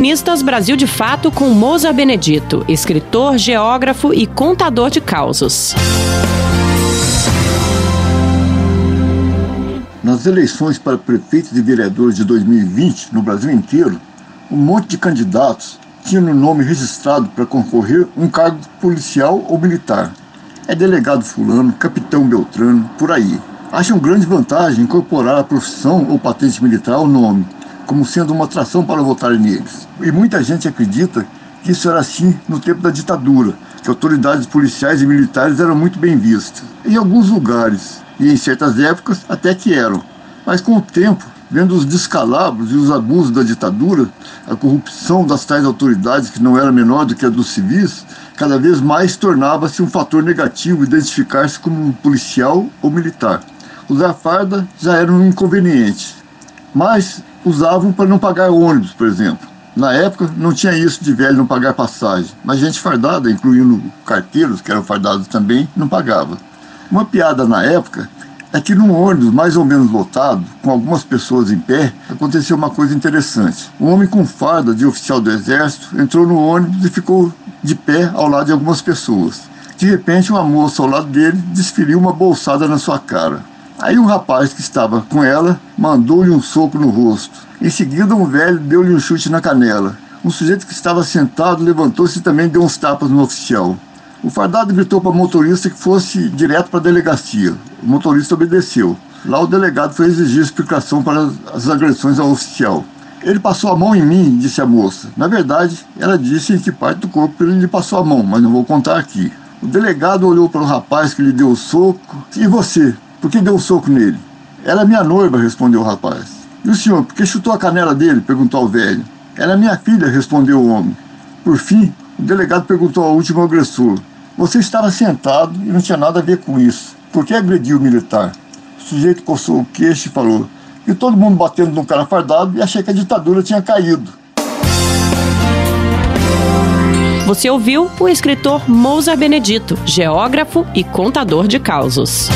Comunistas Brasil de Fato com Moza Benedito, escritor, geógrafo e contador de causos. Nas eleições para prefeitos e vereadores de 2020 no Brasil inteiro, um monte de candidatos tinham no nome registrado para concorrer um cargo policial ou militar. É delegado fulano, capitão Beltrano, por aí. Acham grande vantagem incorporar a profissão ou patente militar ao nome, como sendo uma atração para votarem neles. E muita gente acredita que isso era assim no tempo da ditadura, que autoridades policiais e militares eram muito bem vistas, em alguns lugares, e em certas épocas até que eram. Mas com o tempo, vendo os descalabros e os abusos da ditadura, a corrupção das tais autoridades, que não era menor do que a dos civis, cada vez mais tornava-se um fator negativo identificar-se como um policial ou militar. Usar farda já era um inconveniente, mas usavam para não pagar ônibus, por exemplo. Na época não tinha isso de velho não pagar passagem, mas gente fardada, incluindo carteiros que eram fardados também, não pagava. Uma piada na época é que num ônibus mais ou menos lotado, com algumas pessoas em pé, aconteceu uma coisa interessante. Um homem com farda de oficial do exército entrou no ônibus e ficou de pé ao lado de algumas pessoas. De repente, uma moça ao lado dele desferiu uma bolsada na sua cara. Aí um rapaz que estava com ela mandou-lhe um soco no rosto. Em seguida, um velho deu-lhe um chute na canela. Um sujeito que estava sentado levantou-se e também deu uns tapas no oficial. O fardado gritou para o motorista que fosse direto para a delegacia. O motorista obedeceu. Lá o delegado foi exigir explicação para as agressões ao oficial. Ele passou a mão em mim, disse a moça. Na verdade, ela disse em que parte do corpo ele lhe passou a mão, mas não vou contar aqui. O delegado olhou para o rapaz que lhe deu o soco. E você? Por que deu um soco nele? Ela é minha noiva, respondeu o rapaz. E o senhor, por que chutou a canela dele? Perguntou ao velho. Ela é minha filha, respondeu o homem. Por fim, o delegado perguntou ao último agressor. Você estava sentado e não tinha nada a ver com isso. Por que agrediu o militar? O sujeito coçou o queixo e falou. E todo mundo batendo num cara fardado e achei que a ditadura tinha caído. Você ouviu o escritor Musa Benedito, geógrafo e contador de causos.